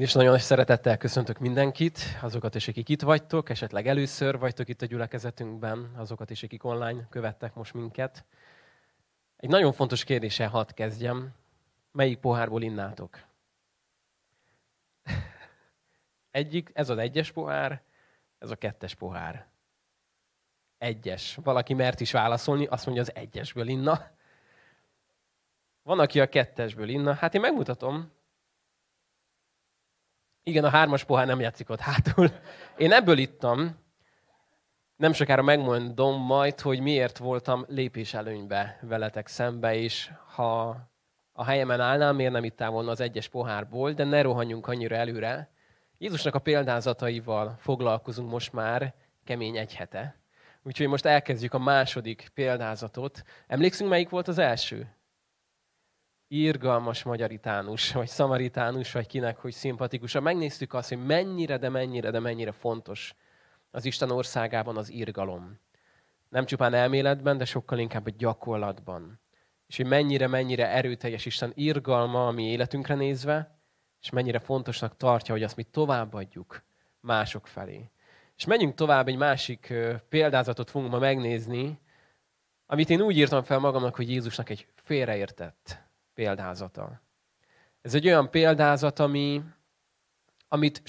Én is nagyon nagy szeretettel köszöntök mindenkit, azokat is, akik itt vagytok, esetleg először vagytok itt a gyülekezetünkben, azokat is, akik online követtek most minket. Egy nagyon fontos kérdéssel hadd kezdjem. Melyik pohárból innátok? Egyik, ez az egyes pohár, ez a kettes pohár. Egyes. Valaki mert is válaszolni, azt mondja, az egyesből inna. Van, aki a kettesből inna. Hát én megmutatom. Igen, a hármas pohár nem játszik ott hátul. Én ebből ittam. Nem sokára megmondom majd, hogy miért voltam lépéselőnybe veletek szembe, és ha a helyemen állnám, miért nem ittál volna az egyes pohárból, de ne rohanjunk annyira előre. Jézusnak a példázataival foglalkozunk most már kemény egy hete. Úgyhogy most elkezdjük a második példázatot. Emlékszünk, melyik volt az első? Irgalmas samaritánus, vagy kinek, hogy szimpatikusan. Megnéztük azt, hogy mennyire fontos az Isten országában az irgalom. Nem csupán elméletben, de sokkal inkább a gyakorlatban. És hogy mennyire erőteljes Isten irgalma a mi életünkre nézve, és mennyire fontosnak tartja, hogy azt mi továbbadjuk mások felé. És menjünk tovább, egy másik példázatot fogunk ma megnézni, amit én úgy írtam fel magamnak, hogy Jézusnak egy félreértett példázata. Ez egy olyan példázat, amit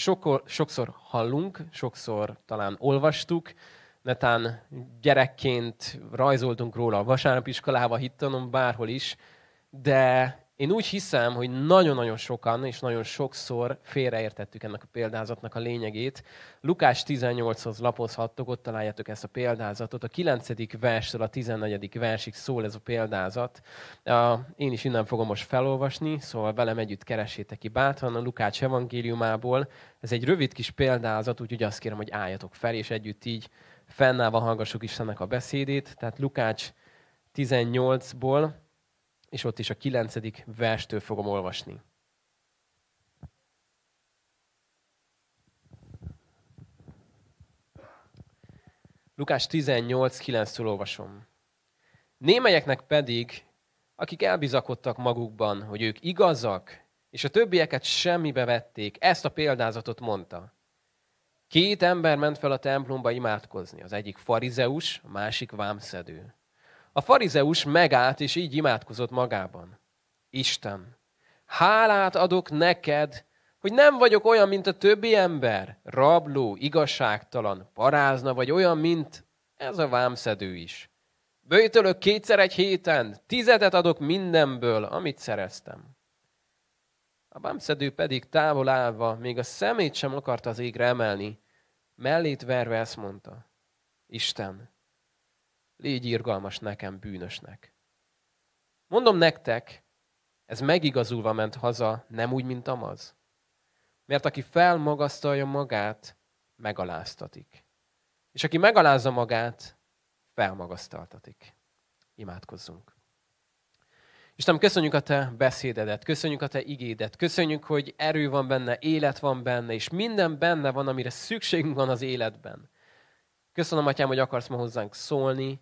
sokszor hallunk, sokszor talán olvastuk, netán gyerekként rajzoltunk róla a vasárnapiskolában, hittanom, bárhol is, de én úgy hiszem, hogy nagyon-nagyon sokan és nagyon sokszor félreértettük ennek a példázatnak a lényegét. Lukás 18-hoz lapozhattok, ott találjátok ezt a példázatot. A 9. verstől a 14. versig szól ez a példázat. Én is innen fogom most felolvasni, szóval velem együtt keressétek ki bátran a Lukács evangéliumából. Ez egy rövid kis példázat, úgyhogy azt kérem, hogy álljatok fel, és együtt így fennállva hallgassuk Istennek a beszédét. Tehát Lukács 18-ból, és ott is a 9. verstől fogom olvasni. Lukás 18:9-től olvasom. Némelyeknek pedig, akik elbizakodtak magukban, hogy ők igazak, és a többieket semmibe vették, ezt a példázatot mondta. Két ember ment fel a templomba imádkozni, az egyik farizeus, a másik vámszedő. A farizeus megállt, és így imádkozott magában. Isten, hálát adok neked, hogy nem vagyok olyan, mint a többi ember, rabló, igazságtalan, parázna, vagy olyan, mint ez a vámszedő is. Böjtölök 2-szer egy héten, 10-et adok mindenből, amit szereztem. A vámszedő pedig távol állva, még a szemét sem akarta az égre emelni, mellét verve ezt mondta. Isten, légy irgalmas nekem, bűnösnek. Mondom nektek, ez megigazulva ment haza, nem úgy, mint amaz. Mert aki felmagasztalja magát, megaláztatik. És aki megalázza magát, felmagasztaltatik. Imádkozzunk. Istenem, köszönjük a Te beszédedet, köszönjük a Te igédet, köszönjük, hogy erő van benne, élet van benne, és minden benne van, amire szükségünk van az életben. Köszönöm, Atyám, hogy akarsz ma hozzánk szólni,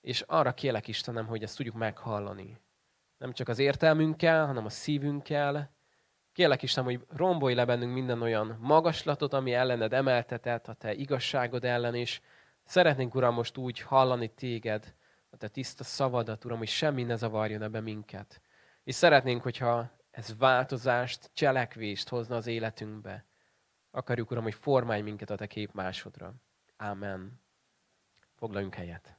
és arra kérlek, Istenem, hogy ezt tudjuk meghallani. Nem csak az értelmünkkel, hanem a szívünkkel. Kérlek, Istenem, hogy rombolj le bennünk minden olyan magaslatot, ami ellened emeltetett, a Te igazságod ellen, és szeretnénk, Uram, most úgy hallani Téged, a Te tiszta szavadat, Uram, hogy semmi ne zavarjon ebbe minket. És szeretnénk, hogyha ez változást, cselekvést hozna az életünkbe. Akarjuk, Uram, hogy formálj minket a Te képmásodra. Ámen. Foglaljunk helyet.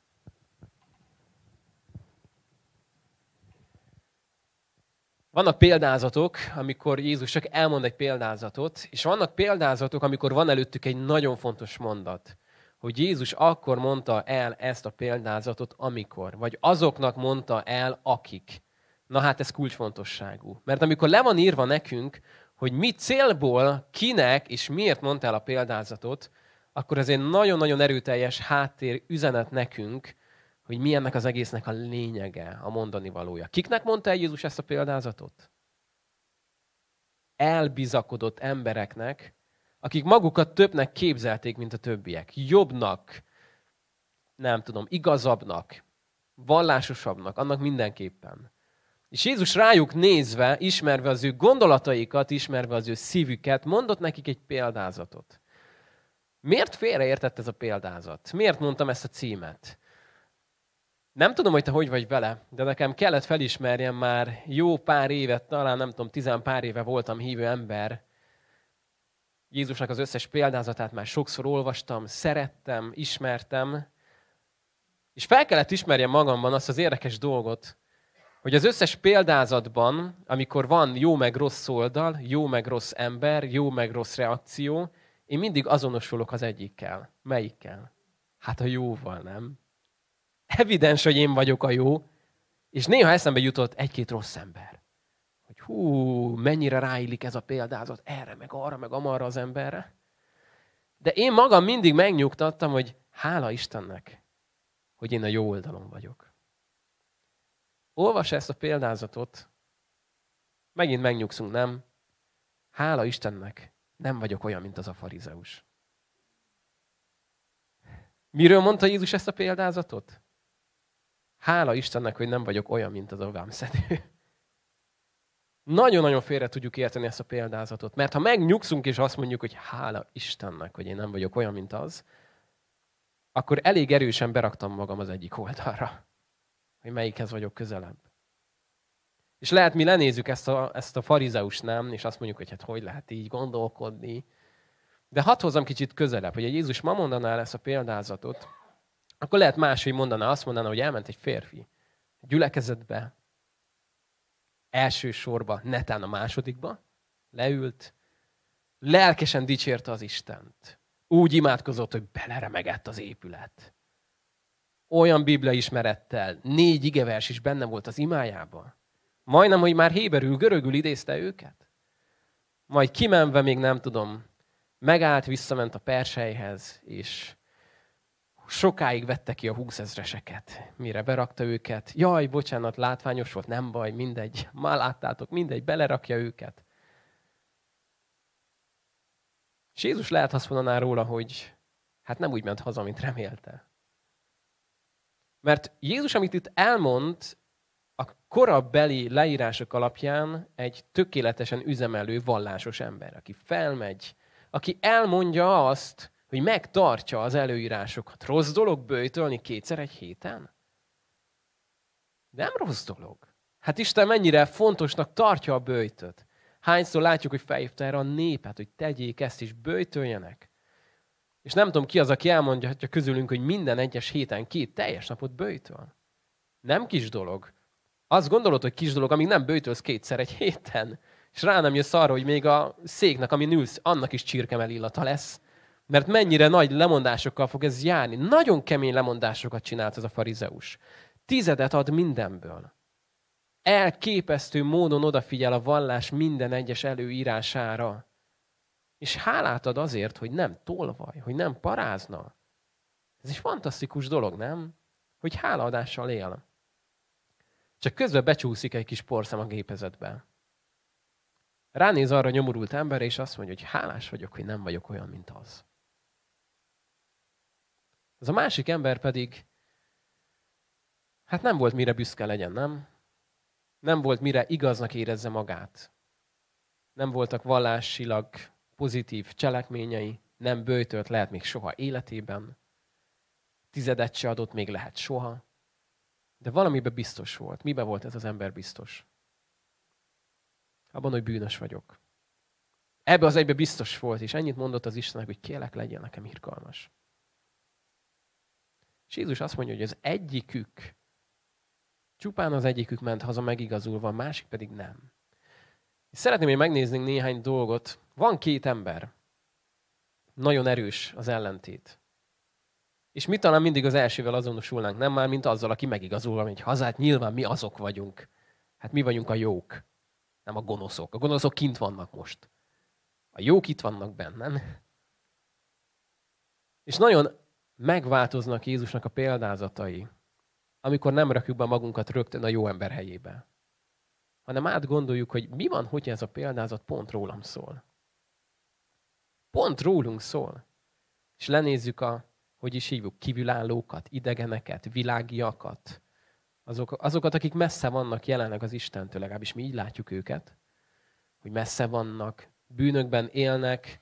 Vannak példázatok, amikor Jézus csak elmond egy példázatot, és vannak példázatok, amikor van előttük egy nagyon fontos mondat, hogy Jézus akkor mondta el ezt a példázatot, amikor, vagy azoknak mondta el, akik. Na hát ez kulcsfontosságú. Mert amikor le van írva nekünk, hogy mi célból, kinek és miért mondta el a példázatot, akkor ez egy nagyon-nagyon erőteljes háttér üzenet nekünk, hogy mi ennek az egésznek a lényege, a mondani valója. Kiknek mondta el Jézus ezt a példázatot? Elbizakodott embereknek, akik magukat többnek képzelték, mint a többiek. Jobbnak, igazabbnak, vallásosabbnak, annak mindenképpen. És Jézus rájuk nézve, ismerve az ő gondolataikat, ismerve az ő szívüket, mondott nekik egy példázatot. Miért félreértett ez a példázat? Miért mondtam ezt a címet? Nem tudom, hogy te hogy vagy vele, de nekem kellett felismerjem már jó pár évet, talán nem tudom, 10 pár éve voltam hívő ember. Jézusnak az összes példázatát már sokszor olvastam, szerettem, ismertem. És fel kellett ismerjem magamban azt az érdekes dolgot, hogy az összes példázatban, amikor van jó meg rossz oldal, jó meg rossz ember, jó meg rossz reakció, én mindig azonosulok az egyikkel. Melyikkel? Hát a jóval, nem? Evidens, hogy én vagyok a jó, és néha eszembe jutott egy-két rossz ember. Hogy hú, mennyire ráillik ez a példázat erre, meg arra, meg amarra az emberre. De én magam mindig megnyugtattam, hogy hála Istennek, hogy én a jó oldalon vagyok. Olvas ezt a példázatot, megint megnyugszunk, nem? Hála Istennek, nem vagyok olyan, mint az a farizeus. Miről mondta Jézus ezt a példázatot? Hála Istennek, hogy nem vagyok olyan, mint az a vámszedő. Nagyon-nagyon félre tudjuk érteni ezt a példázatot, mert ha megnyugszunk és azt mondjuk, hogy hála Istennek, hogy én nem vagyok olyan, mint az, akkor elég erősen beraktam magam az egyik oldalra, hogy melyikhez vagyok közelebb. És lehet mi lenézzük ezt a farizeust, nem, és azt mondjuk, hogy hát hogy lehet így gondolkodni. De hadd hozzam kicsit közelebb, hogy Jézus ma mondaná el ezt a példázatot, akkor lehet máshogy mondaná, azt mondaná, hogy elment egy férfi gyülekezetbe, első sorba, netán a másodikba, leült, lelkesen dicsérte az Istent. Úgy imádkozott, hogy beleremegett az épület. Olyan bibliaismerettel, 4 igevers is benne volt az imájában. Majdnem, hogy már héberül, görögül idézte őket. Majd kimenve még nem tudom, megállt, visszament a perselyhez, és sokáig vette ki a 20 ezreseket, mire berakta őket. Jaj, bocsánat, látványos volt, nem baj, mindegy, már láttátok, mindegy, belerakja őket. És Jézus lehet azt mondaná róla, hogy hát nem úgy ment haza, mint remélte. Mert Jézus, amit itt elmond, a korabeli leírások alapján egy tökéletesen üzemelő vallásos ember, aki felmegy, aki elmondja azt, hogy megtartja az előírásokat. Rossz dolog böjtölni 2-szer egy héten? Nem rossz dolog. Hát Isten mennyire fontosnak tartja a böjtöt. Hányszor látjuk, hogy felhívta erre a népet, hogy tegyék ezt és böjtöljenek. És nem tudom ki az, aki elmondhatja közülünk, hogy minden egyes héten 2 teljes napot böjtöl. Nem kis dolog. Azt gondolod, hogy kis dolog, amíg nem böjtölsz 2-szer egy héten. És rá nem jössz arra, hogy még a széknek, amin ülsz, annak is csirkemell illata lesz. Mert mennyire nagy lemondásokkal fog ez járni. Nagyon kemény lemondásokat csinált ez a farizeus. 10-et ad mindenből. Elképesztő módon odafigyel a vallás minden egyes előírására. És hálát ad azért, hogy nem tolvaj, hogy nem parázna. Ez egy fantasztikus dolog, nem? Hogy hálaadással él. Csak közben becsúszik egy kis porszem a gépezetbe. Ránéz arra nyomorult emberre, és azt mondja, hogy hálás vagyok, hogy nem vagyok olyan, mint az. Az a másik ember pedig, hát nem volt mire büszke legyen, nem? Nem volt mire igaznak érezze magát. Nem voltak vallásilag pozitív cselekményei, nem böjtölt lehet még soha életében, 10-et se adott még lehet soha, de valamiben biztos volt. Miben volt ez az ember biztos? Abban, hogy bűnös vagyok. Ebbe az egybe biztos volt, és ennyit mondott az Istennek, hogy kérlek, legyél nekem irgalmas. És Jézus azt mondja, hogy az egyikük, csupán az egyikük ment haza megigazulva, a másik pedig nem. És szeretném, hogy megnéznénk néhány dolgot. Van 2 ember. Nagyon erős az ellentét. És mi talán mindig az elsővel azonosulnánk, nem már, mint azzal, aki megigazulva megy haza. Hát nyilván mi azok vagyunk. Hát mi vagyunk a jók. Nem a gonoszok. A gonoszok kint vannak most. A jók itt vannak bennem. És nagyon megváltoznak Jézusnak a példázatai, amikor nem rakjuk be magunkat rögtön a jó ember helyébe. Hanem átgondoljuk, hogy mi van, hogyha ez a példázat pont rólam szól. Pont rólunk szól. És lenézzük hogy is hívjuk, kívülállókat, idegeneket, világiakat, azokat, akik messze vannak jelenleg az Istentől, legalábbis mi így látjuk őket, hogy messze vannak, bűnökben élnek,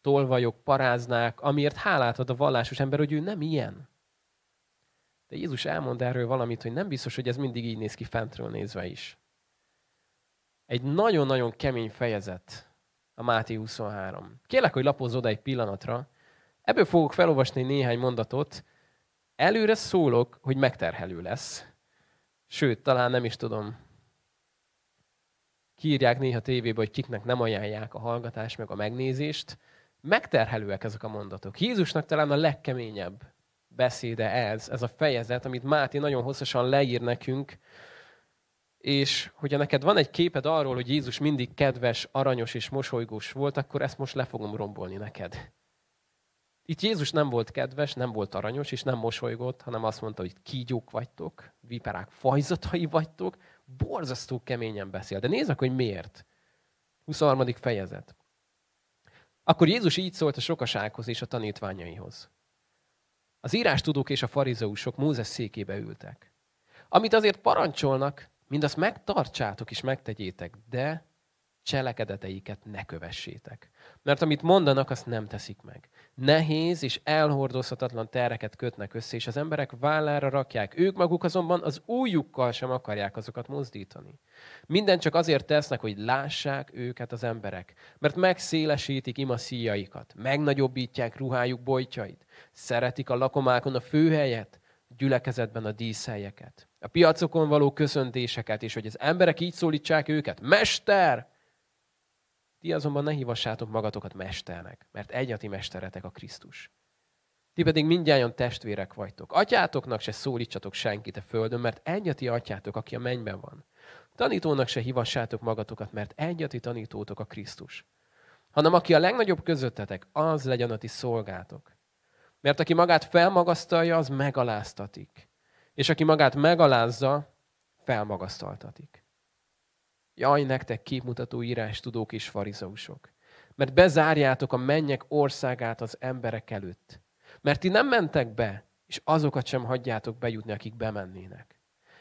tolvajok, paráznák, amiért hálát ad a vallásos ember, hogy ő nem ilyen. De Jézus elmond erről valamit, hogy nem biztos, hogy ez mindig így néz ki fentről nézve is. Egy nagyon-nagyon kemény fejezet a Máté 23. Kérlek, hogy lapozz oda egy pillanatra. Ebből fogok felolvasni néhány mondatot. Előre szólok, hogy megterhelő lesz. Sőt, talán nem is tudom. Kiírják néha tévébe, hogy kiknek nem ajánlják a hallgatást, meg a megnézést. Megterhelőek ezek a mondatok. Jézusnak talán a legkeményebb beszéde ez a fejezet, amit Máté nagyon hosszasan leír nekünk. És hogyha neked van egy képed arról, hogy Jézus mindig kedves, aranyos és mosolygós volt, akkor ezt most le fogom rombolni neked. Itt Jézus nem volt kedves, nem volt aranyos, és nem mosolygott, hanem azt mondta, hogy kígyók vagytok, viperák fajzatai vagytok, borzasztó keményen beszél. De nézzük, hogy miért. 23. fejezet. Akkor Jézus így szólt a sokasághoz és a tanítványaihoz. Az írástudók és a farizeusok Mózes székébe ültek. Amit azért parancsolnak, mindazt megtartsátok és megtegyétek, de cselekedeteiket ne kövessétek. Mert amit mondanak, azt nem teszik meg. Nehéz és elhordozhatatlan terreket kötnek össze, és az emberek vállára rakják. Ők maguk azonban az ujjukkal sem akarják azokat mozdítani. Minden csak azért tesznek, hogy lássák őket az emberek. Mert megszélesítik ima szíjaikat, megnagyobbítják ruhájuk bojtjait, szeretik a lakomákon a főhelyet, gyülekezetben a díszhelyeket, a piacokon való köszöntéseket, és hogy az emberek így szólítsák őket, mester! Ti azonban ne hívassátok magatokat mesternek, mert egy a ti mesteretek a Krisztus. Ti pedig mindnyájan testvérek vagytok. Atyátoknak se szólítsatok senkit a földön, mert egy a ti atyátok, aki a mennyben van. Tanítónak se hívassátok magatokat, mert egy a ti tanítótok a Krisztus. Hanem aki a legnagyobb közöttetek, az legyen a ti szolgátok. Mert aki magát felmagasztalja, az megaláztatik. És aki magát megalázza, felmagasztaltatik. Jaj, nektek képmutató írástudók és farizeusok, mert bezárjátok a mennyek országát az emberek előtt. Mert ti nem mentek be, és azokat sem hagyjátok bejutni, akik bemennének.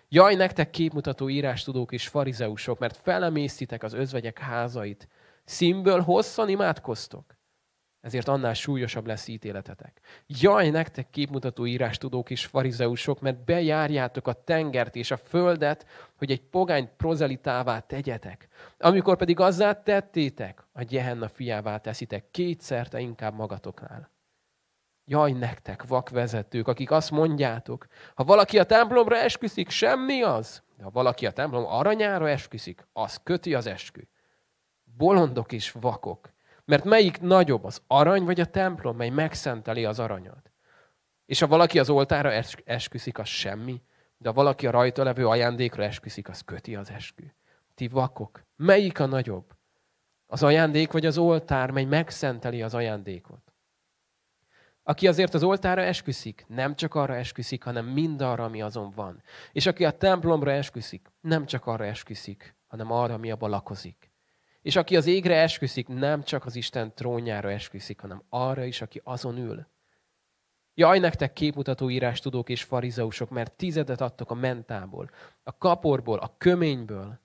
Jaj, nektek képmutató írástudók és farizeusok, mert felemésztitek az özvegyek házait. Színből hosszan imádkoztok. Ezért annál súlyosabb lesz ítéletetek. Jaj, nektek képmutató írástudók és farizeusok, mert bejárjátok a tengert és a földet, hogy egy pogányt prozelitává tegyetek. Amikor pedig azzá tettétek, a Gehenna fiává teszitek kétszerte inkább magatoknál. Jaj, nektek vakvezetők, akik azt mondjátok, ha valaki a templomra esküszik, semmi az. De ha valaki a templom aranyára esküszik, az köti az eskü. Bolondok és vakok. Mert melyik nagyobb, az arany vagy a templom, mely megszenteli az aranyat? És ha valaki az oltára esküszik, az semmi, de ha valaki a rajta levő ajándékra esküszik, az köti az eskü. Ti vakok, melyik a nagyobb? Az ajándék vagy az oltár, mely megszenteli az ajándékot? Aki azért az oltára esküszik, nem csak arra esküszik, hanem mindarra, ami azon van. És aki a templomra esküszik, nem csak arra esküszik, hanem arra, ami abban lakozik. És aki az égre esküszik, nem csak az Isten trónjára esküszik, hanem arra is, aki azon ül. Jaj, nektek képmutató írástudók és farizeusok, mert tizedet adtok a mentából, a kaporból, a köményből,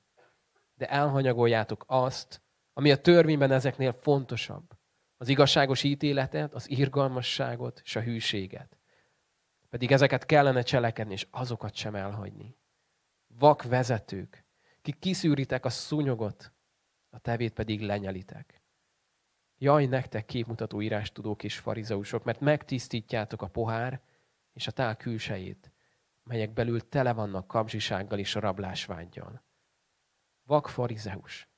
de elhanyagoljátok azt, ami a törvényben ezeknél fontosabb. Az igazságos ítéletet, az irgalmasságot és a hűséget. Pedig ezeket kellene cselekedni, és azokat sem elhagyni. Vak vezetők, kik kiszűritek a szúnyogot, a tevét pedig lenyelitek. Jaj, nektek képmutató írástudók és farizeusok, mert megtisztítjátok a pohár és a tál külsejét, melyek belül tele vannak kapzsisággal és a rablásvággyal. Vak farizeus,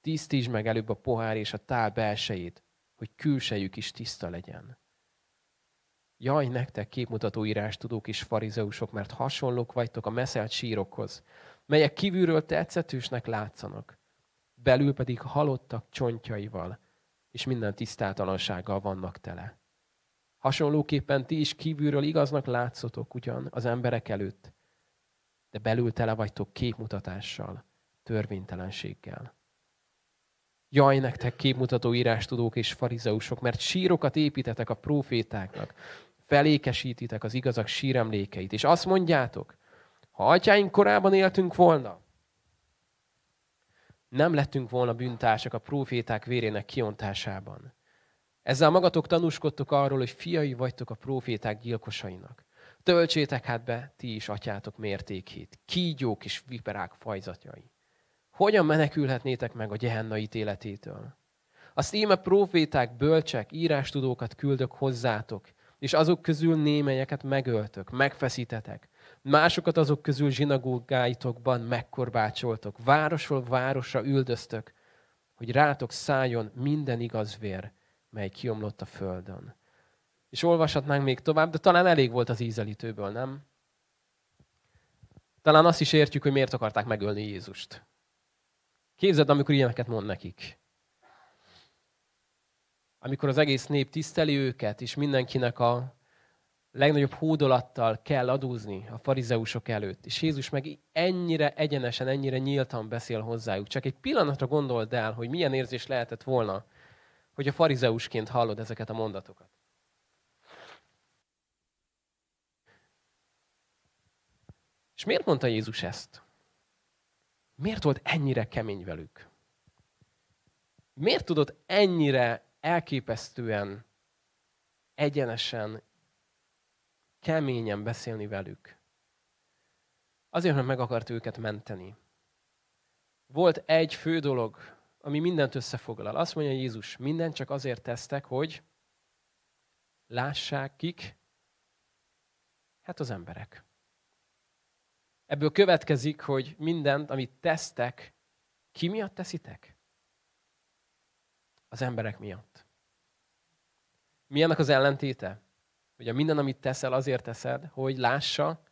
tisztítsd meg előbb a pohár és a tál belsejét, hogy külsejük is tiszta legyen. Jaj, nektek képmutató írástudók és farizeusok, mert hasonlók vagytok a meszelt sírokhoz, melyek kívülről tetszetősnek látszanak, belül pedig halottak csontjaival, és minden tisztátalansággal vannak tele. Hasonlóképpen ti is kívülről igaznak látszotok ugyan az emberek előtt, de belül tele vagytok képmutatással, törvénytelenséggel. Jaj, nektek képmutató írástudók és farizeusok, mert sírokat építetek a prófétáknak, felékesítitek az igazak síremlékeit, és azt mondjátok, Ha atyáink korában éltünk volna, nem lettünk volna bűntársak a próféták vérének kiontásában. Ezzel magatok tanúskodtok arról, hogy fiai vagytok a próféták gyilkosainak. Töltsétek hát be ti is atyátok mértékét, kígyók és viperák fajzatjai. Hogyan menekülhetnétek meg a gehenna ítéletétől? Az íme próféták, bölcsek, írástudókat küldök hozzátok, és azok közül némelyeket megöltök, megfeszítetek. Másokat azok közül zsinagógáitokban megkorbácsoltok, városról városra üldöztök, hogy rátok szálljon minden igaz vér, mely kiomlott a földön. És olvashatnánk még tovább, de talán elég volt az ízelítőből, nem? Talán azt is értjük, hogy miért akarták megölni Jézust. Képzeld, amikor ilyeneket mond nekik. Amikor az egész nép tiszteli őket, és mindenkinek a legnagyobb hódolattal kell adózni a farizeusok előtt. És Jézus meg ennyire egyenesen, ennyire nyíltan beszél hozzájuk. Csak egy pillanatra gondold el, hogy milyen érzés lehetett volna, hogy a farizeusként hallod ezeket a mondatokat. És miért mondta Jézus ezt? Miért volt ennyire kemény velük? Miért tudott ennyire elképesztően, egyenesen, keményen beszélni velük? Azért, mert meg akart őket menteni. Volt egy fő dolog, ami mindent összefoglal. Azt mondja Jézus, mindent csak azért tesztek, hogy lássák kik? Hát az emberek. Ebből következik, hogy mindent, amit tesztek, ki miatt teszitek? Az emberek miatt. Mi ennek az ellentéte? Hogy a minden, amit teszel, azért teszed, hogy lássa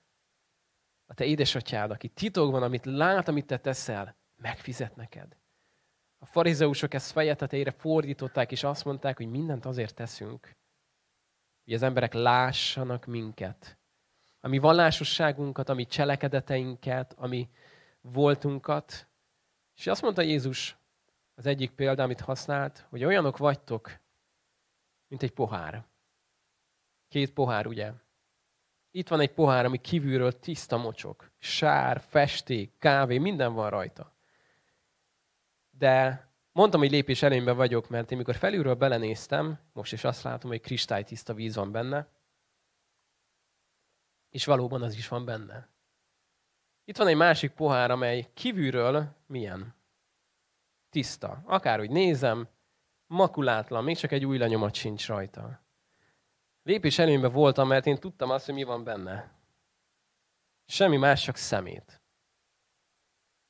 a te édesatyád, aki titokban, amit lát, amit te teszel, megfizet neked. A farizeusok ezt feje tetejére fordították, és azt mondták, hogy mindent azért teszünk, hogy az emberek lássanak minket. A mi vallásosságunkat, a mi cselekedeteinket, a mi voltunkat. És azt mondta Jézus, az egyik példa, amit használt, hogy olyanok vagytok, mint egy pohár. Két pohár, ugye? Itt van egy pohár, ami kívülről tiszta mocsok, sár, festék, kávé, minden van rajta. De mondtam, hogy lépés előnyben vagyok, mert én mikor felülről belenéztem, most is azt látom, hogy kristálytiszta víz van benne, és valóban az is van benne. Itt van egy másik pohár, amely kívülről milyen? Tiszta. Akárhogy nézem, makulátlan, még csak egy új lenyomat sincs rajta. Lépés előnyben voltam, mert én tudtam azt, hogy mi van benne. Semmi más, csak szemét.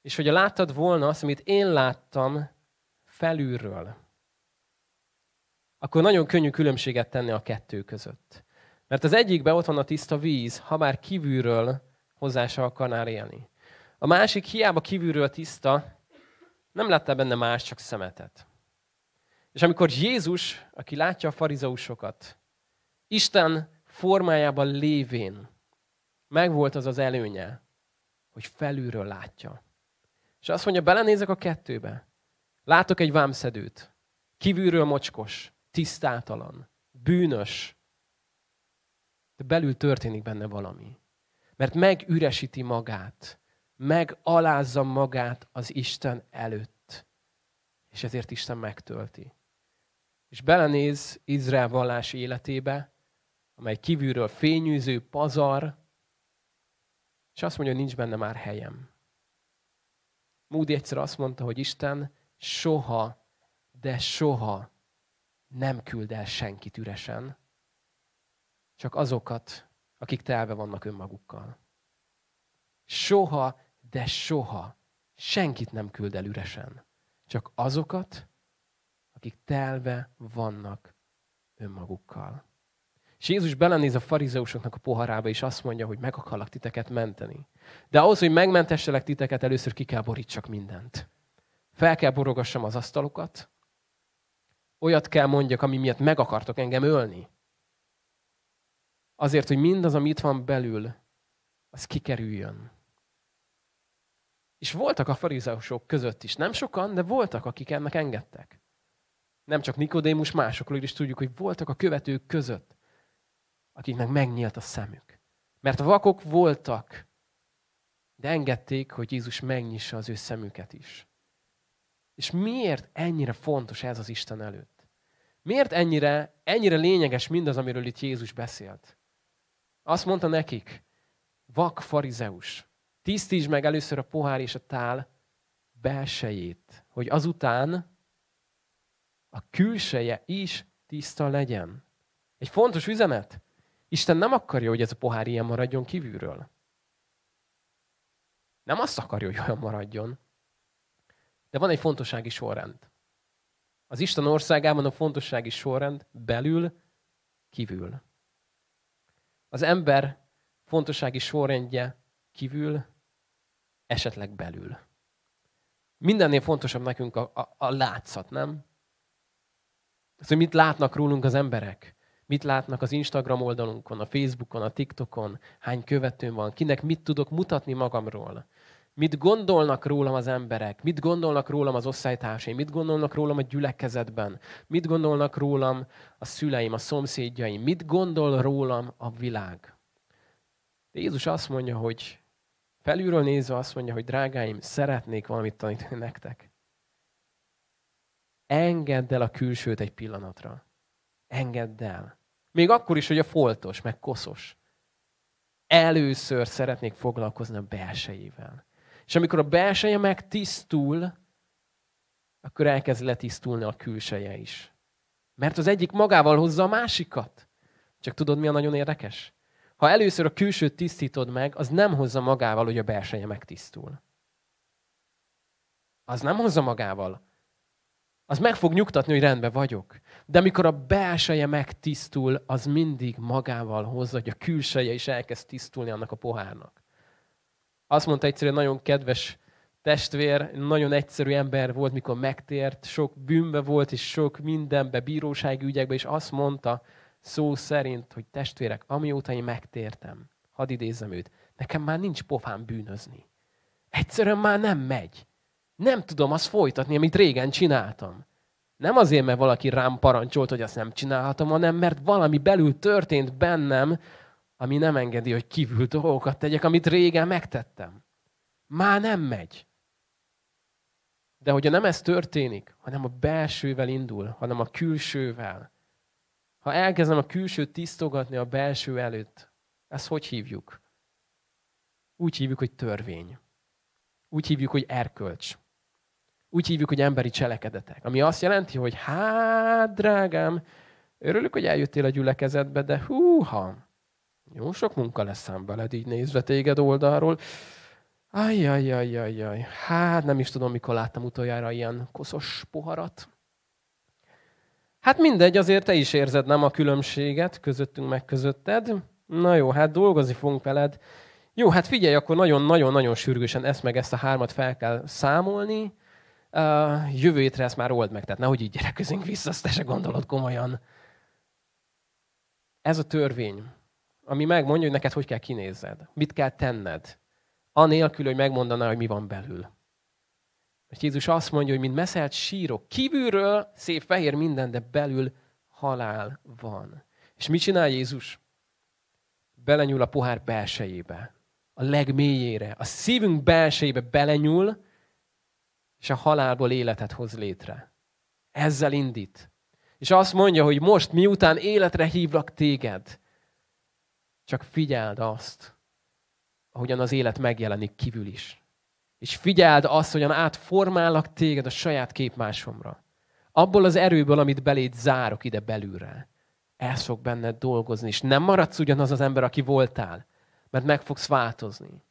És hogyha láttad volna azt, amit én láttam felülről, akkor nagyon könnyű különbséget tenni a kettő között. Mert az egyikben ott van a tiszta víz, ha már kívülről hozzá se akarnál élni. A másik hiába kívülről tiszta, nem láttál benne más, csak szemetet. És amikor Jézus, aki látja a farizeusokat, Isten formájában lévén megvolt az az előnye, hogy felülről látja. És azt mondja, belenézek a kettőbe. Látok egy vámszedőt. Kívülről mocskos, tisztátalan, bűnös. De belül történik benne valami. Mert megüresíti magát. Megalázza magát az Isten előtt. És ezért Isten megtölti. És belenéz Izrael vallási életébe, amely kívülről fényűző, pazar, és azt mondja, hogy nincs benne már helyem. Moody egyszer azt mondta, hogy Isten soha, de soha nem küld el senkit üresen, csak azokat, akik telve vannak önmagukkal. Soha, de soha senkit nem küld el üresen, csak azokat, akik telve vannak önmagukkal. És Jézus belenéz a farizeusoknak a poharába, és azt mondja, hogy meg akarlak titeket menteni. De ahhoz, hogy megmentesselek titeket, először ki kell borítsak mindent. Fel kell borogassam az asztalokat, olyat kell mondjak, ami miatt meg akartok engem ölni. Azért, hogy mindaz, ami itt van belül, az kikerüljön. És voltak a farizeusok között is. Nem sokan, de voltak, akik ennek engedtek. Nem csak Nikodémus, másokról is tudjuk, hogy voltak a követők között, akiknek megnyílt a szemük. Mert vakok voltak, de engedték, hogy Jézus megnyissa az ő szemüket is. És miért ennyire fontos ez az Isten előtt? Miért ennyire lényeges mindaz, amiről itt Jézus beszélt? Azt mondta nekik, vak farizeus, tisztítsd meg először a pohár és a tál belsejét, hogy azután a külseje is tiszta legyen. Egy fontos üzenet. Isten nem akarja, hogy ez a pohár ilyen maradjon kívülről. Nem azt akarja, hogy olyan maradjon. De van egy fontossági sorrend. Az Isten országában a fontossági sorrend belül, kívül. Az ember fontossági sorrendje kívül, esetleg belül. Mindennél fontosabb nekünk a látszat, nem? Az, hogy mit látnak rólunk az emberek? Mit látnak az Instagram oldalunkon, a Facebookon, a TikTokon? Hány követőm van? Kinek mit tudok mutatni magamról? Mit gondolnak rólam az emberek? Mit gondolnak rólam az osztálytársaim? Mit gondolnak rólam a gyülekezetben? Mit gondolnak rólam a szüleim, a szomszédjaim? Mit gondol rólam a világ? De Jézus azt mondja, hogy felülről nézve azt mondja, hogy drágáim, szeretnék valamit tanítani nektek. Engedd el a külsőt egy pillanatra. Engedd el. Még akkor is, hogy a foltos, meg koszos. Először szeretnék foglalkozni a belsejével. És amikor a belseje megtisztul, akkor elkezd letisztulni a külseje is. Mert az egyik magával hozza a másikat. Csak tudod, mi a nagyon érdekes? Ha először a külsőt tisztítod meg, az nem hozza magával, hogy a belseje megtisztul. Az nem hozza magával. Az meg fog nyugtatni, hogy rendben vagyok. De amikor a belseje megtisztul, az mindig magával hozza, hogy a külseje is elkezd tisztulni annak a pohárnak. Azt mondta egyszerűen nagyon kedves testvér, nagyon egyszerű ember volt, mikor megtért, sok bűnbe volt, és sok mindenbe, bírósági ügyekbe, és azt mondta szó szerint, hogy testvérek, amióta én megtértem, hadd idézzem őt, nekem már nincs pofám bűnözni. Egyszerűen már nem megy. Nem tudom azt folytatni, amit régen csináltam. Nem azért, mert valaki rám parancsolt, hogy azt nem csinálhatom, hanem mert valami belül történt bennem, ami nem engedi, hogy kívül dolgokat tegyek, amit régen megtettem. Már nem megy. De hogyha nem ez történik, hanem a belsővel indul, hanem a külsővel. Ha elkezdem a külsőt tisztogatni a belső előtt, ezt hogy hívjuk? Úgy hívjuk, hogy törvény. Úgy hívjuk, hogy erkölcs. Úgy hívjuk, hogy emberi cselekedetek. Ami azt jelenti, hogy hát, drágám, örülök, hogy eljöttél a gyülekezetbe, de húha, jó sok munka lesz ám veled, így nézve téged oldalról. Ajjajjajjajjaj, hát nem is tudom, mikor láttam utoljára ilyen koszos poharat. Hát mindegy, azért te is érzed, nem, a különbséget közöttünk meg közötted. Na jó, hát dolgozni fogunk veled. Jó, hát figyelj, akkor nagyon-nagyon-nagyon sürgősen ezt meg ezt a hármat fel kell számolni. Jövő hétre ezt már old meg, tehát nehogy így gyereközünk vissza, azt te se gondolod komolyan. Ez a törvény, ami megmondja, hogy neked hogy kell kinézzed, mit kell tenned, anélkül, hogy megmondaná, hogy mi van belül. Mert Jézus azt mondja, hogy mint meszelt sírok, kívülről szép fehér minden, de belül halál van. És mit csinál Jézus? Belenyúl a pohár belsejébe, a legmélyére, a szívünk belsejébe belenyúl, és a halálból életet hoz létre. Ezzel indít. És azt mondja, hogy most, miután életre hívlak téged, csak figyeld azt, ahogyan az élet megjelenik kívül is. És figyeld azt, hogyan átformálak téged a saját képmásomra. Abból az erőből, amit beléd zárok ide belülre. El fog benned dolgozni, és nem maradsz ugyanaz az ember, aki voltál, mert meg fogsz változni.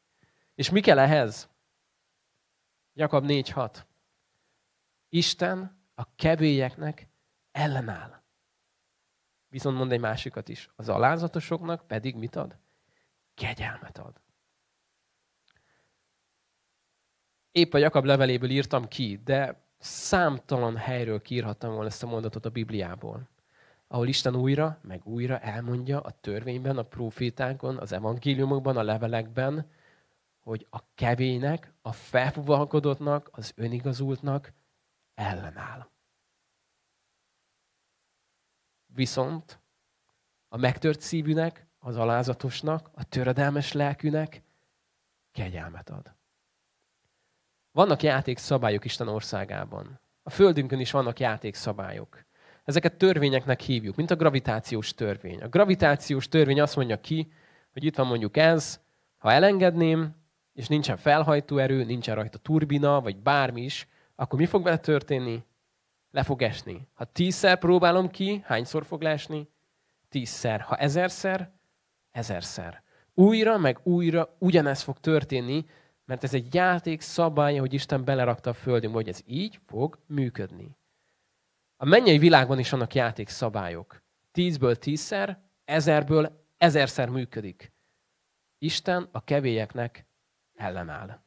És mi kell ehhez? Jakab 4.6. Isten a kevélyeknek ellenáll. Viszont mond egy másikat is. Az alázatosoknak pedig mit ad? Kegyelmet ad. Épp a Jakab leveléből írtam ki, de számtalan helyről kiírhattam volna ezt a mondatot a Bibliából, ahol Isten újra, meg újra elmondja a törvényben, a prófétákon, az evangéliumokban, a levelekben, hogy a kevének, a felfúvalkodottnak, az önigazultnak ellenáll. Viszont a megtört szívűnek, az alázatosnak, a töredelmes lelkűnek kegyelmet ad. Vannak játékszabályok Isten országában. A földünkön is vannak játékszabályok. Ezeket törvényeknek hívjuk, mint a gravitációs törvény. A gravitációs törvény azt mondja ki, hogy itt van mondjuk ez, ha elengedném, és nincsen felhajtóerő, nincsen rajta turbina, vagy bármi is, akkor mi fog vele történni? Le fog esni. Ha 10-szer próbálom ki, hányszor fog leesni? 10-szer. Ha 1000-szer, 1000-szer. Újra meg újra ugyanez fog történni, mert ez egy játék szabálya, hogy Isten belerakta a földünkbe, hogy ez így fog működni. A mennyei világban is vannak játék szabályok. 10-ből 10-szer, 1000-ből 1000-szer működik. Isten a kevélyeknek ellenáll.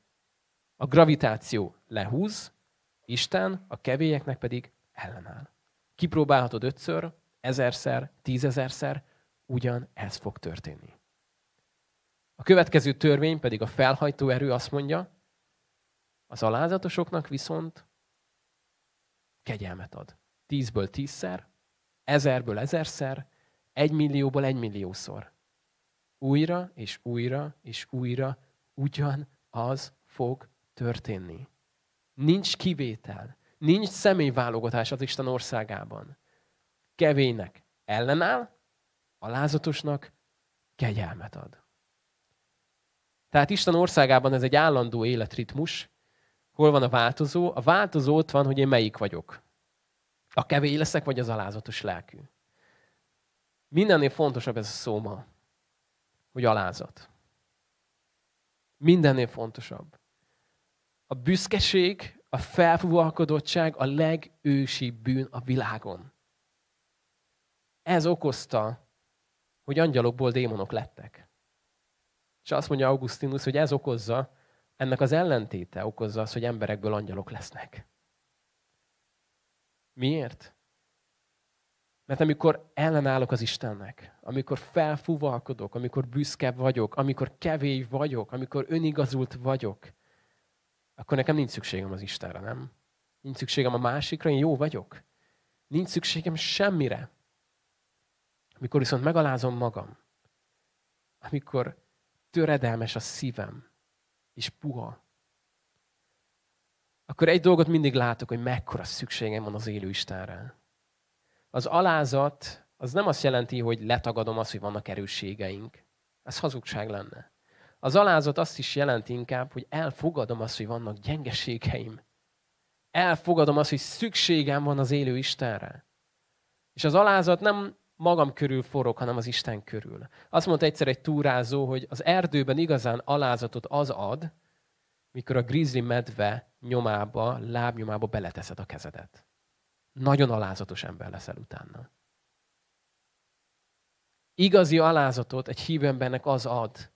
A gravitáció lehúz, Isten a kevélyeknek pedig ellenáll. Kipróbálhatod 5-ször, 1000-szer, 10 000-szer, ugyan ez fog történni. A következő törvény pedig a felhajtó erő azt mondja, az alázatosoknak viszont kegyelmet ad. 10-ből 10-szer, 1000-ből 1000-szer, 1 millióból 1 milliószor. Újra és újra és újra ugyanaz fog történni. Nincs kivétel, nincs személyválogatás az Isten országában. Kevénynek ellenáll, alázatosnak kegyelmet ad. Tehát Isten országában ez egy állandó életritmus. Hol van a változó? A változó ott van, hogy én melyik vagyok. A kevély leszek, vagy az alázatos lelkű. Mindennél fontosabb ez a szó ma, hogy alázat. Mindennél fontosabb. A büszkeség, a felfúvalkodottság a legősibb bűn a világon. Ez okozta, hogy angyalokból démonok lettek. És azt mondja Augustinus, hogy ez okozza, ennek az ellentéte okozza azt, hogy emberekből angyalok lesznek. Miért? Mert amikor ellenállok az Istennek, amikor felfúvalkodok, amikor büszke vagyok, amikor kevés vagyok, amikor önigazult vagyok, akkor nekem nincs szükségem az Istenre, nem? Nincs szükségem a másikra, én jó vagyok. Nincs szükségem semmire. Amikor viszont megalázom magam, amikor töredelmes a szívem, és puha, akkor egy dolgot mindig látok, hogy mekkora szükségem van az élő Istenre. Az alázat, az nem azt jelenti, hogy letagadom azt, hogy vannak erősségeink. Ez hazugság lenne. Az alázat azt is jelenti inkább, hogy elfogadom azt, hogy vannak gyengeségeim. Elfogadom azt, hogy szükségem van az élő Istenre. És az alázat nem magam körül forog, hanem az Isten körül. Azt mondta egyszer egy túrázó, hogy az erdőben igazán alázatot az ad, mikor a grizzly medve nyomába, lábnyomába beleteszed a kezedet. Nagyon alázatos ember leszel utána. Igazi alázatot egy hívő embernek az ad,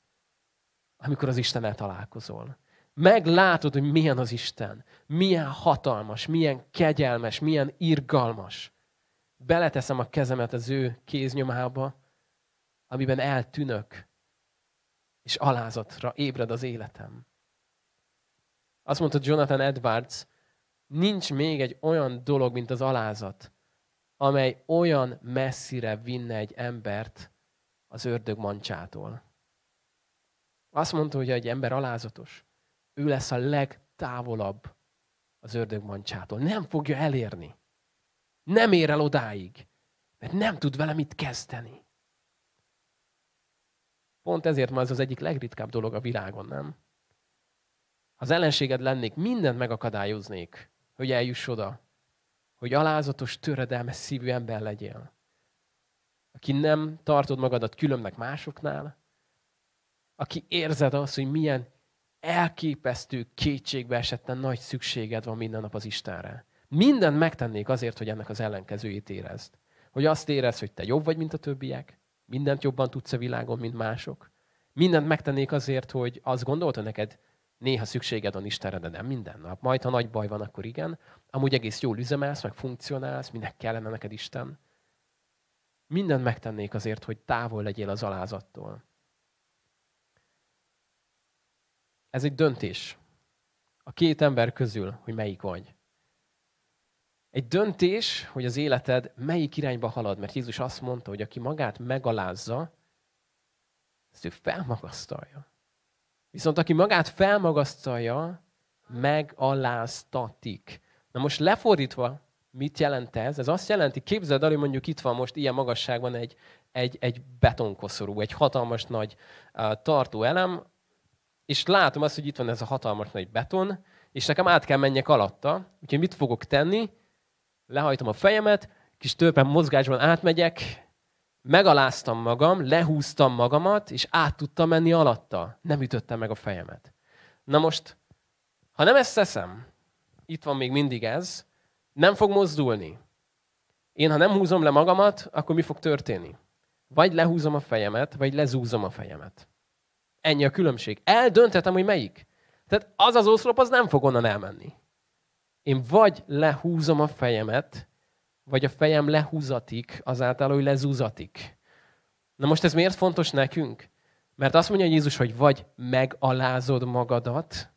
amikor az Istennel találkozol. Meglátod, hogy milyen az Isten, milyen hatalmas, milyen kegyelmes, milyen irgalmas. Beleteszem a kezemet az ő kéznyomába, amiben eltűnök, és alázatra ébred az életem. Azt mondta Jonathan Edwards, nincs még egy olyan dolog, mint az alázat, amely olyan messzire vinne egy embert az ördög mancsától. Azt mondta, hogy egy ember alázatos, ő lesz a legtávolabb az ördög mancsától. Nem fogja elérni. Nem ér el odáig, mert nem tud vele mit kezdeni. Pont ezért ma ez az egyik legritkább dolog a világon, nem? Ha az ellenséged lennék, mindent megakadályoznék, hogy eljuss oda, hogy alázatos, töredelmes szívű ember legyél. Aki nem tartod magadat különbnek másoknál, aki érzed azt, hogy milyen elképesztő, kétségbe esetten nagy szükséged van minden nap az Istenre. Mindent megtennék azért, hogy ennek az ellenkezőjét érezd. Hogy azt érezd, hogy te jobb vagy, mint a többiek, mindent jobban tudsz a világon, mint mások. Mindent megtennék azért, hogy azt gondolod, hogy neked néha szükséged van Istenre, de nem minden nap. Majd, ha nagy baj van, akkor igen. Amúgy egész jól üzemelsz, meg funkcionálsz, minek kellene neked Isten. Mindent megtennék azért, hogy távol legyél az alázattól. Ez egy döntés. A két ember közül, hogy melyik vagy. Egy döntés, hogy az életed melyik irányba halad, mert Jézus azt mondta, hogy aki magát megalázza, ezt ő felmagasztalja. Viszont aki magát felmagasztalja, megaláztatik. Na most lefordítva, mit jelent ez? Ez azt jelenti, képzeld el, hogy mondjuk itt van most ilyen magasságban egy betonkoszorú, egy hatalmas nagy tartóelem, és látom azt, hogy itt van ez a hatalmas nagy beton, és nekem át kell menjek alatta. Úgyhogy mit fogok tenni? Lehajtom a fejemet, kis törpen mozgásban átmegyek, megaláztam magam, lehúztam magamat, és át tudtam menni alatta. Nem ütöttem meg a fejemet. Na most, ha nem ezt teszem, itt van még mindig ez, nem fog mozdulni. Én, ha nem húzom le magamat, akkor mi fog történni? Vagy lehúzom a fejemet, vagy lezúzom a fejemet. Ennyi a különbség. Eldönthetem, hogy melyik. Tehát az az oszlop, az nem fog onnan elmenni. Én vagy lehúzom a fejemet, vagy a fejem lehúzatik azáltal, hogy lezúzatik. Na most ez miért fontos nekünk? Mert azt mondja Jézus, hogy vagy megalázod magadat,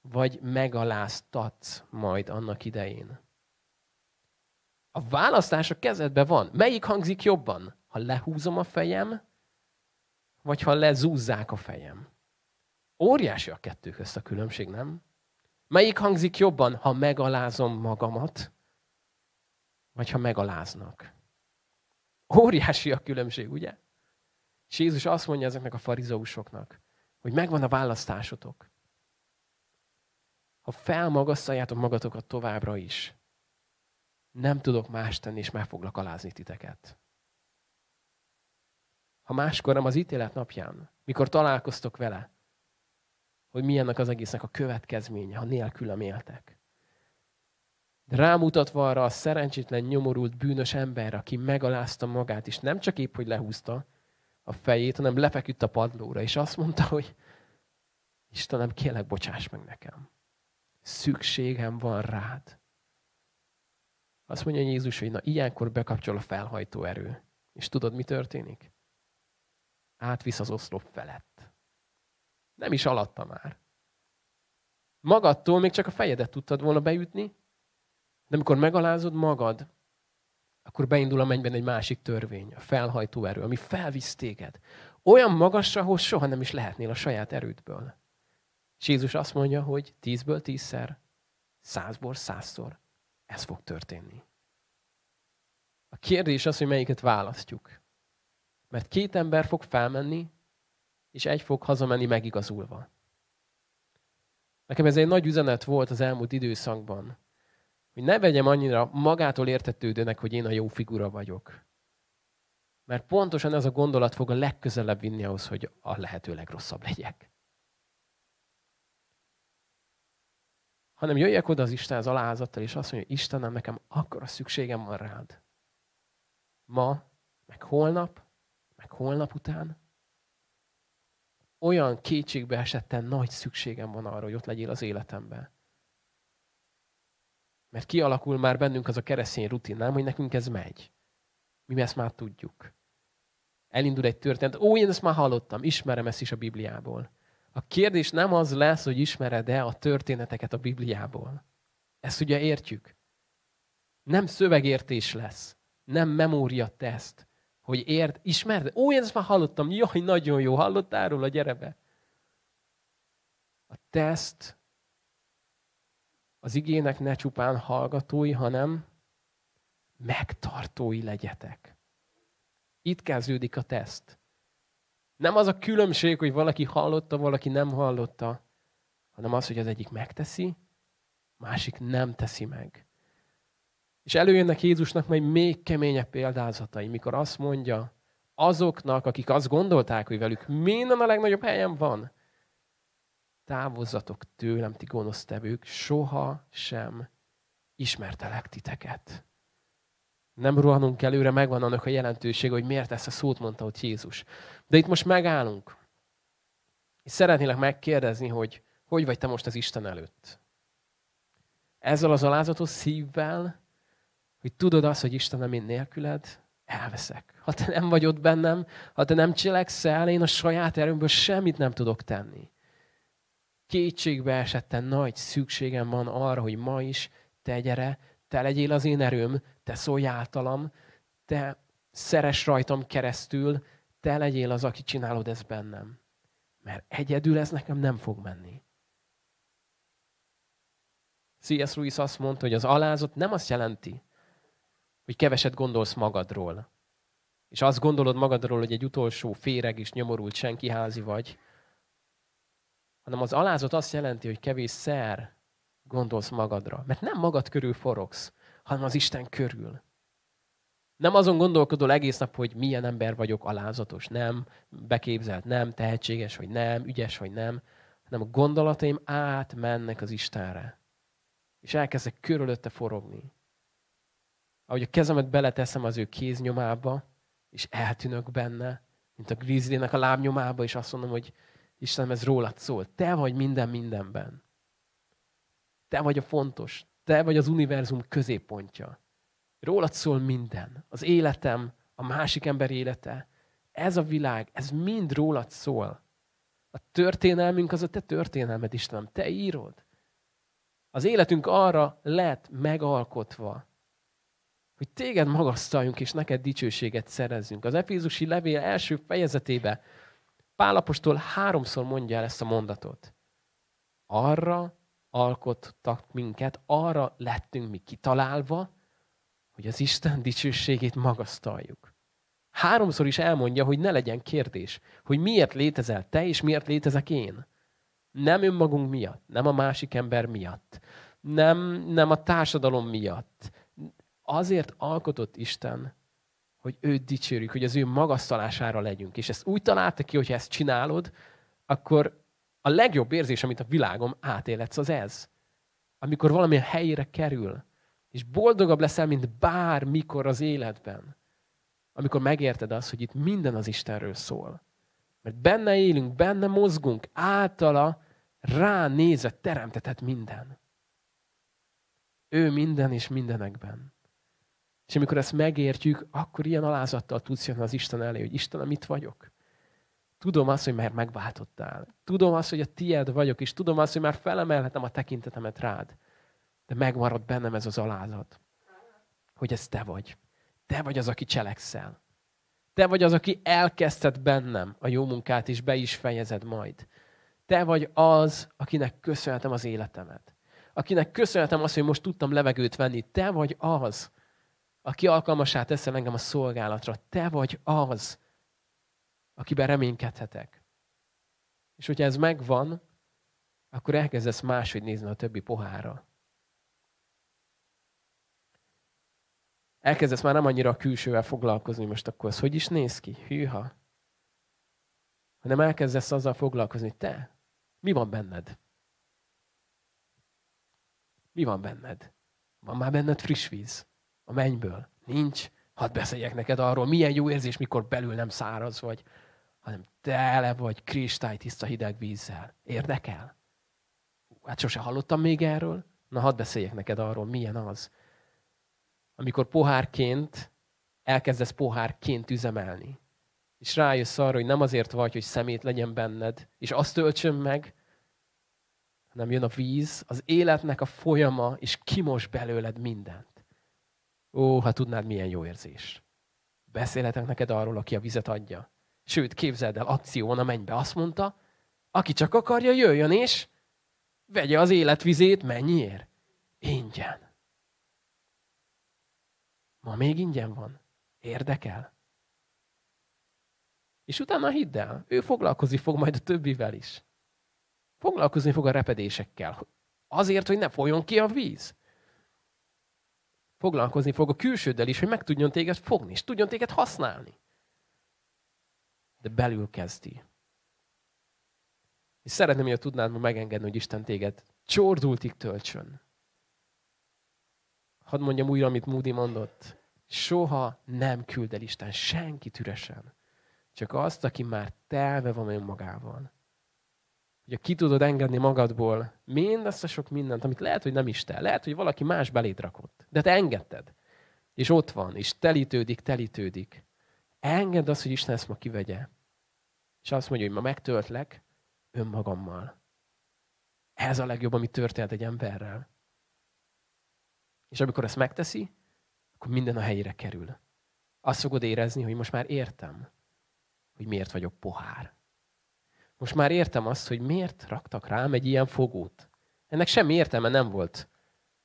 vagy megaláztatsz majd annak idején. A választás a kezedben van. Melyik hangzik jobban? Ha lehúzom a fejem, vagy ha lezúzzák a fejem? Óriási a kettő közt a különbség, nem? Melyik hangzik jobban, ha megalázom magamat, vagy ha megaláznak? Óriási a különbség, ugye? És Jézus azt mondja ezeknek a farizeusoknak, hogy megvan a választásotok. Ha felmagasztaljátok magatokat továbbra is, nem tudok más tenni, és meg foglak alázni titeket. Ha máskor nem, az ítélet napján, mikor találkoztok vele, hogy milyennek az egésznek a következménye, ha nélkülem éltek. De rámutatva arra a szerencsétlen, nyomorult, bűnös emberre, aki megalázta magát, és nem csak épp, hogy lehúzta a fejét, hanem lefeküdt a padlóra, és azt mondta, hogy Istenem, kérlek, bocsáss meg nekem. Szükségem van rád. Azt mondja Jézus, hogy na, ilyenkor bekapcsol a felhajtó erő. És tudod, mi történik? Átvisz az oszlop felett. Nem is alatta már. Magadtól még csak a fejedet tudtad volna beütni, de amikor megalázod magad, akkor beindul a mennyben egy másik törvény, a felhajtó erő, ami felvisz téged. Olyan magasra, ahol soha nem is lehetnél a saját erődből. És Jézus azt mondja, hogy 10-ből 10-szer, 100-ból 100-szor ez fog történni. A kérdés az, hogy melyiket választjuk. Mert 2 ember fog felmenni, és 1 fog hazamenni megigazulva. Nekem ez egy nagy üzenet volt az elmúlt időszakban, hogy ne vegyem annyira magától értetődőnek, hogy én a jó figura vagyok. Mert pontosan ez a gondolat fog a legközelebb vinni ahhoz, hogy a lehető legrosszabb legyek. Hanem jöjjek oda az Istenhez alázattal, és azt mondja, Istenem, nekem akkora szükségem van rád. Ma, meg holnap után, olyan kétségbe esetten nagy szükségem van arra, hogy ott legyél az életemben. Mert kialakul már bennünk az a keresztény rutin, nem, hogy nekünk ez megy. Mi ezt már tudjuk. Elindul egy történet, ó, én ezt már hallottam, ismerem ezt is a Bibliából. A kérdés nem az lesz, hogy ismered-e a történeteket a Bibliából. Ezt ugye értjük. Nem szövegértés lesz, nem memóriateszt, hogy ismered? Ó, én ezt már hallottam, jaj, nagyon jó, hallottál róla, gyere be. A teszt az igének ne csupán hallgatói, hanem megtartói legyetek. Itt kezdődik a teszt. Nem az a különbség, hogy valaki hallotta, valaki nem hallotta, hanem az, hogy az egyik megteszi, másik nem teszi meg. És előjönnek Jézusnak majd még keményebb példázatai, mikor azt mondja azoknak, akik azt gondolták, hogy velük minden a legnagyobb helyen van, távozzatok tőlem, ti gonosztevők, soha sem ismertelek titeket. Nem rohanunk előre, megvan annak a jelentősége, hogy miért ezt a szót mondta ott Jézus. De itt most megállunk. És szeretnélek megkérdezni, hogy hogy vagy te most az Isten előtt? Ezzel az alázatos szívvel, hogy tudod azt, hogy Istenem, én nélküled elveszek. Ha te nem vagy ott bennem, ha te nem cselekszel, én a saját erőmből semmit nem tudok tenni. Kétségbe esetten nagy szükségem van arra, hogy ma is te gyere, te legyél az én erőm, te szólj általam, te szeres rajtam keresztül, te legyél az, aki csinálod ezt bennem. Mert egyedül ez nekem nem fog menni. C.S. Lewis azt mondta, hogy az alázat nem azt jelenti, hogy keveset gondolsz magadról. És azt gondolod magadról, hogy egy utolsó féreg és nyomorult senkiházi vagy, hanem az alázat azt jelenti, hogy kevésszer gondolsz magadra. Mert nem magad körül forogsz, hanem az Isten körül. Nem azon gondolkodol egész nap, hogy milyen ember vagyok, alázatos, nem, beképzelt, nem, tehetséges, vagy nem, ügyes, vagy nem, hanem a gondolataim átmennek az Istenre. És elkezdek körülötte forogni. Ahogy a kezemet beleteszem az ő kéznyomába, és eltűnök benne, mint a grizzlynek a lábnyomába, és azt mondom, hogy Istenem, ez rólad szól. Te vagy minden mindenben. Te vagy a fontos. Te vagy az univerzum középpontja. Rólad szól minden. Az életem, a másik ember élete. Ez a világ, ez mind rólad szól. A történelmünk az a te történelmed, Istenem. Te írod. Az életünk arra lett megalkotva, hogy téged magasztaljunk, és neked dicsőséget szerezzünk. Az Efézusi levél első fejezetébe Pál apostol 3-szor mondja el ezt a mondatot. Arra alkottak minket, arra lettünk mi kitalálva, hogy az Isten dicsőségét magasztaljuk. 3-szor is elmondja, hogy ne legyen kérdés, hogy miért létezel te, és miért létezek én. Nem önmagunk miatt, nem a másik ember miatt, nem a társadalom miatt. Azért alkotott Isten, hogy őt dicsérjük, hogy az ő magasztalására legyünk. És ezt úgy találta ki, hogyha ezt csinálod, akkor a legjobb érzés, amit a világon átélhetsz, az ez. Amikor valamilyen helyére kerül, és boldogabb leszel, mint bármikor az életben. Amikor megérted azt, hogy itt minden az Istenről szól. Mert benne élünk, benne mozgunk, általa ránézve teremtetett minden. Ő minden és mindenekben. És amikor ezt megértjük, akkor ilyen alázattal tudsz jönni az Isten elé, hogy Istenem, itt vagyok. Tudom azt, hogy már megváltottál. Tudom azt, hogy a tied vagyok, és tudom azt, hogy már felemelhetem a tekintetemet rád. De megmarad bennem ez az alázat, hogy ez te vagy. Te vagy az, aki cselekszel. Te vagy az, aki elkezdted bennem a jó munkát, és be is fejezed majd. Te vagy az, akinek köszönhetem az életemet. Akinek köszönhetem azt, hogy most tudtam levegőt venni. Te vagy az, aki alkalmassá teszel engem a szolgálatra. Te vagy az, akiben reménykedhetek. És hogyha ez megvan, akkor elkezdesz máshogy nézni a többi pohárra. Elkezdesz már nem annyira a külsővel foglalkozni, most akkor ez hogy is néz ki? Hűha! Hanem elkezdesz azzal foglalkozni, te, mi van benned? Mi van benned? Van már benned friss víz? A mennyből? Nincs. Hadd beszéljek neked arról, milyen jó érzés, mikor belül nem száraz vagy, hanem tele vagy kristálytiszta hideg vízzel. Érdekel? Hát sose hallottam még erről. Na, hadd beszéljek neked arról, milyen az. Amikor pohárként elkezdesz pohárként üzemelni, és rájössz arra, hogy nem azért vagy, hogy szemét legyen benned, és azt töltsön meg, hanem jön a víz, az életnek a folyama, és kimos belőled mindent. Ó, ha tudnád, milyen jó érzés. Beszélhetek neked arról, aki a vizet adja. Sőt, képzeld el, akción a mennybe azt mondta, aki csak akarja, jöjjön és vegye az életvizét mennyiért? Ingyen. Ma még ingyen van. Érdekel? És utána hidd el, ő foglalkozni fog majd a többivel is. Foglalkozni fog a repedésekkel. Azért, hogy ne folyjon ki a víz. Foglalkozni fog a külsőddel is, hogy meg tudjon téged fogni, és tudjon téged használni. De belül kezdi. És szeretném, hogyha tudnád ma megengedni, hogy Isten téged csordultig töltsön. Hadd mondjam újra, amit Moody mondott. Soha nem küld el Isten senkit üresen. Csak azt, aki már telve van önmagával. Hogyha ki tudod engedni magadból mindazt a sok mindent, amit lehet, hogy nem is te. Lehet, hogy valaki más beléd rakott. De te engedted. És ott van, és telítődik, telítődik. Engedd azt, hogy Isten ezt ma kivegye. És azt mondja, hogy ma megtöltlek önmagammal. Ez a legjobb, ami történt egy emberrel. És amikor ezt megteszi, akkor minden a helyére kerül. Azt fogod érezni, hogy most már értem, hogy miért vagyok pohár. Most már értem azt, hogy miért raktak rám egy ilyen fogót. Ennek semmi értelme nem volt,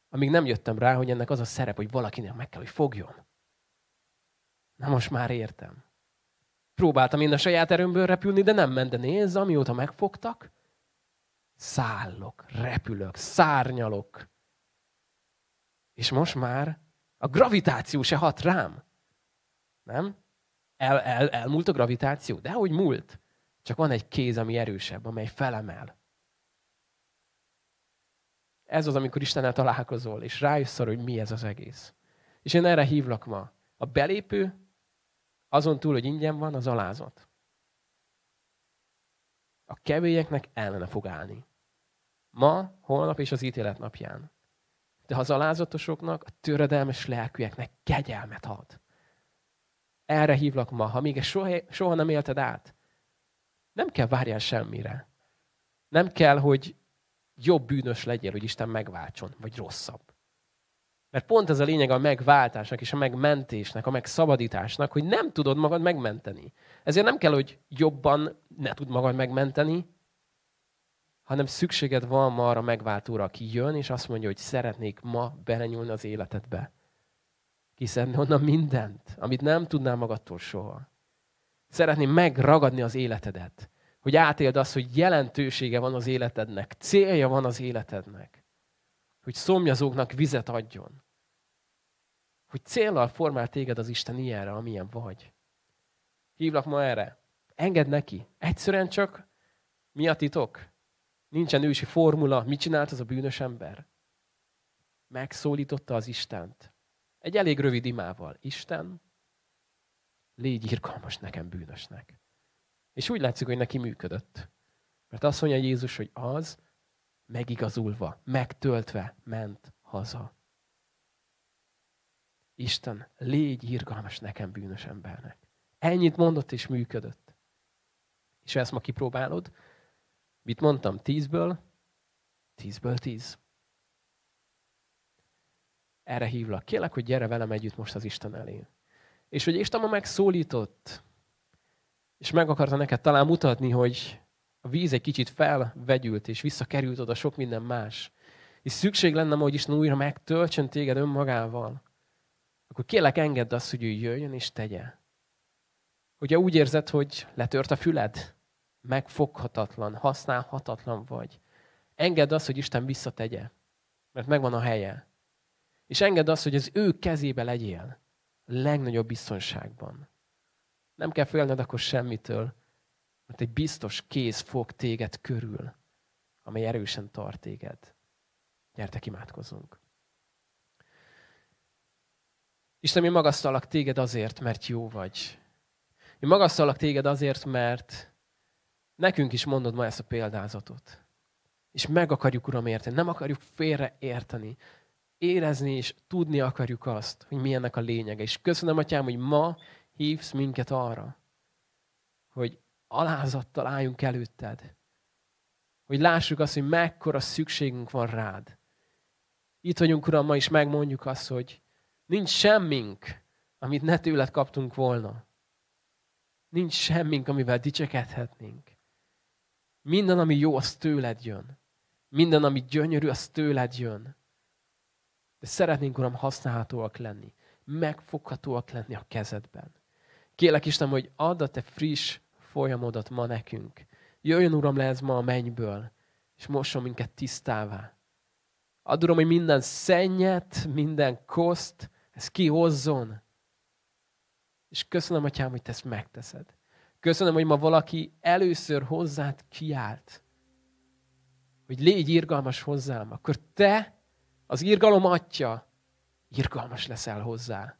amíg nem jöttem rá, hogy ennek az a szerep, hogy valakinek meg kell, hogy fogjon. Na most már értem. Próbáltam én a saját erőmből repülni, de nem ment, de nézz, amióta megfogtak, szállok, repülök, szárnyalok. És most már a gravitáció se hat rám. Nem? Elmúlt a gravitáció? Dehogy múlt. Csak van egy kéz, ami erősebb, amely felemel. Ez az, amikor Istennel találkozol, és rájössz arra, hogy mi ez az egész. És én erre hívlak ma. A belépő, azon túl, hogy ingyen van, az alázat. A kevélyeknek ellene fog állni. Ma, holnap és az ítélet napján. De az alázatosoknak, a töredelmes lelkűeknek kegyelmet ad. Erre hívlak ma, ha még soha nem élted át. Nem kell várjál semmire. Nem kell, hogy jobb bűnös legyél, hogy Isten megváltson, vagy rosszabb. Mert pont ez a lényeg a megváltásnak és a megmentésnek, a megszabadításnak, hogy nem tudod magad megmenteni. Ezért nem kell, hogy jobban ne tud magad megmenteni, hanem szükséged van ma arra megváltóra, aki jön, és azt mondja, hogy szeretnék ma belenyúlni az életedbe. Kiszedni onnan mindent, amit nem tudnál magadtól soha. Szeretném megragadni az életedet, hogy átéld azt, hogy jelentősége van az életednek, célja van az életednek, hogy szomjazóknak vizet adjon, hogy céllal formál téged az Isten ilyenre, amilyen vagy. Hívlak ma erre. Engedd neki. Egyszerűen csak mi a titok? Nincsen ősi formula. Mit csinált az a bűnös ember? Megszólította az Istent. Egy elég rövid imával. Isten, légy irgalmas nekem bűnösnek. És úgy látszik, hogy neki működött. Mert azt mondja Jézus, hogy az megigazulva, megtöltve ment haza. Isten, légy irgalmas nekem bűnös embernek. Ennyit mondott és működött. És ha ezt ma kipróbálod, mit mondtam, 10-ből 10. Erre hívlak. Kérlek, hogy gyere velem együtt most az Isten elé. És hogy Isten ma megszólított, és meg akarta neked talán mutatni, hogy a víz egy kicsit felvegyült, és visszakerült oda sok minden más. És szükség lenne, hogy Isten újra megtöltsön téged önmagával. Akkor kérlek, engedd azt, hogy ő jöjjön és tegye. Hogyha úgy érzed, hogy letört a füled, megfoghatatlan, használhatatlan vagy, engedd azt, hogy Isten visszategye, mert megvan a helye. És engedd azt, hogy az ő kezébe legyél. Legnagyobb biztonságban. Nem kell félned akkor semmitől, mert egy biztos kéz fog téged körül, amely erősen tart téged. Gyertek, imádkozzunk. Istenem, én magasztalak téged azért, mert jó vagy. Én magasztalak téged azért, mert nekünk is mondod ma ezt a példázatot. És meg akarjuk, Uram, érteni. Nem akarjuk félreérteni. Érezni és tudni akarjuk azt, hogy mi ennek a lényege. És köszönöm, Atyám, hogy ma hívsz minket arra, hogy alázattal álljunk előtted. Hogy lássuk azt, hogy mekkora szükségünk van rád. Itt vagyunk, Uram, ma is megmondjuk azt, hogy nincs semmink, amit ne tőled kaptunk volna. Nincs semmink, amivel dicsekedhetnénk. Minden, ami jó, az tőled jön. Minden, ami gyönyörű, az tőled jön. De szeretnénk, Uram, használhatóak lenni, megfoghatóak lenni a kezedben. Kérlek, Istenem, hogy add a te friss folyamodat ma nekünk. Jöjjön, Uram, le ez ma a mennyből, és mosson minket tisztává. Add, Uram, hogy minden szennyet, minden koszt, ez kihozzon. És köszönöm, Atyám, hogy te ezt megteszed. Köszönöm, hogy ma valaki először hozzád kiált. Hogy légy irgalmas hozzám, akkor te, az irgalom atya, irgalmas leszel hozzá.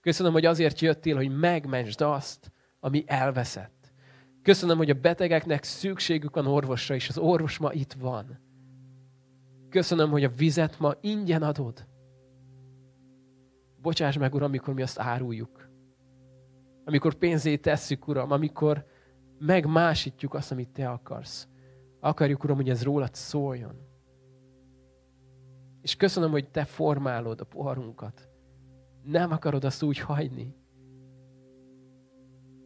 Köszönöm, hogy azért jöttél, hogy megmentsd azt, ami elveszett. Köszönöm, hogy a betegeknek szükségük van orvosra, és az orvos ma itt van. Köszönöm, hogy a vizet ma ingyen adod. Bocsáss meg, Uram, amikor mi azt áruljuk. Amikor pénzét tesszük, Uram, amikor megmásítjuk azt, amit te akarsz. Akarjuk, Uram, hogy ez rólad szóljon. És köszönöm, hogy te formálod a poharunkat. Nem akarod azt úgy hagyni.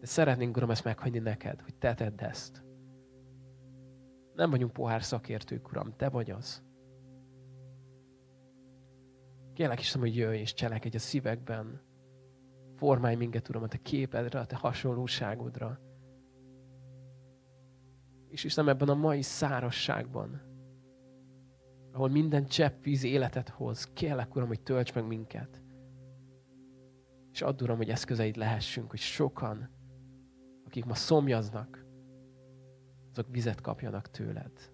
De szeretnénk, Uram, ezt meghagyni neked, hogy te tedd ezt. Nem vagyunk pohár szakértők, Uram, Te vagy az. Kérlek, Istenem, hogy jöjj és cselekedj a szívekben. Formálj minket, Uram, a Te képedre, a Te hasonlóságodra. És Istenem, ebben a mai szárasságban, ahol minden csepp víz életet hoz, kérlek, Uram, hogy tölts meg minket. És add, Uram, hogy eszközeid lehessünk, hogy sokan, akik ma szomjaznak, azok vizet kapjanak tőled.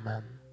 Amen.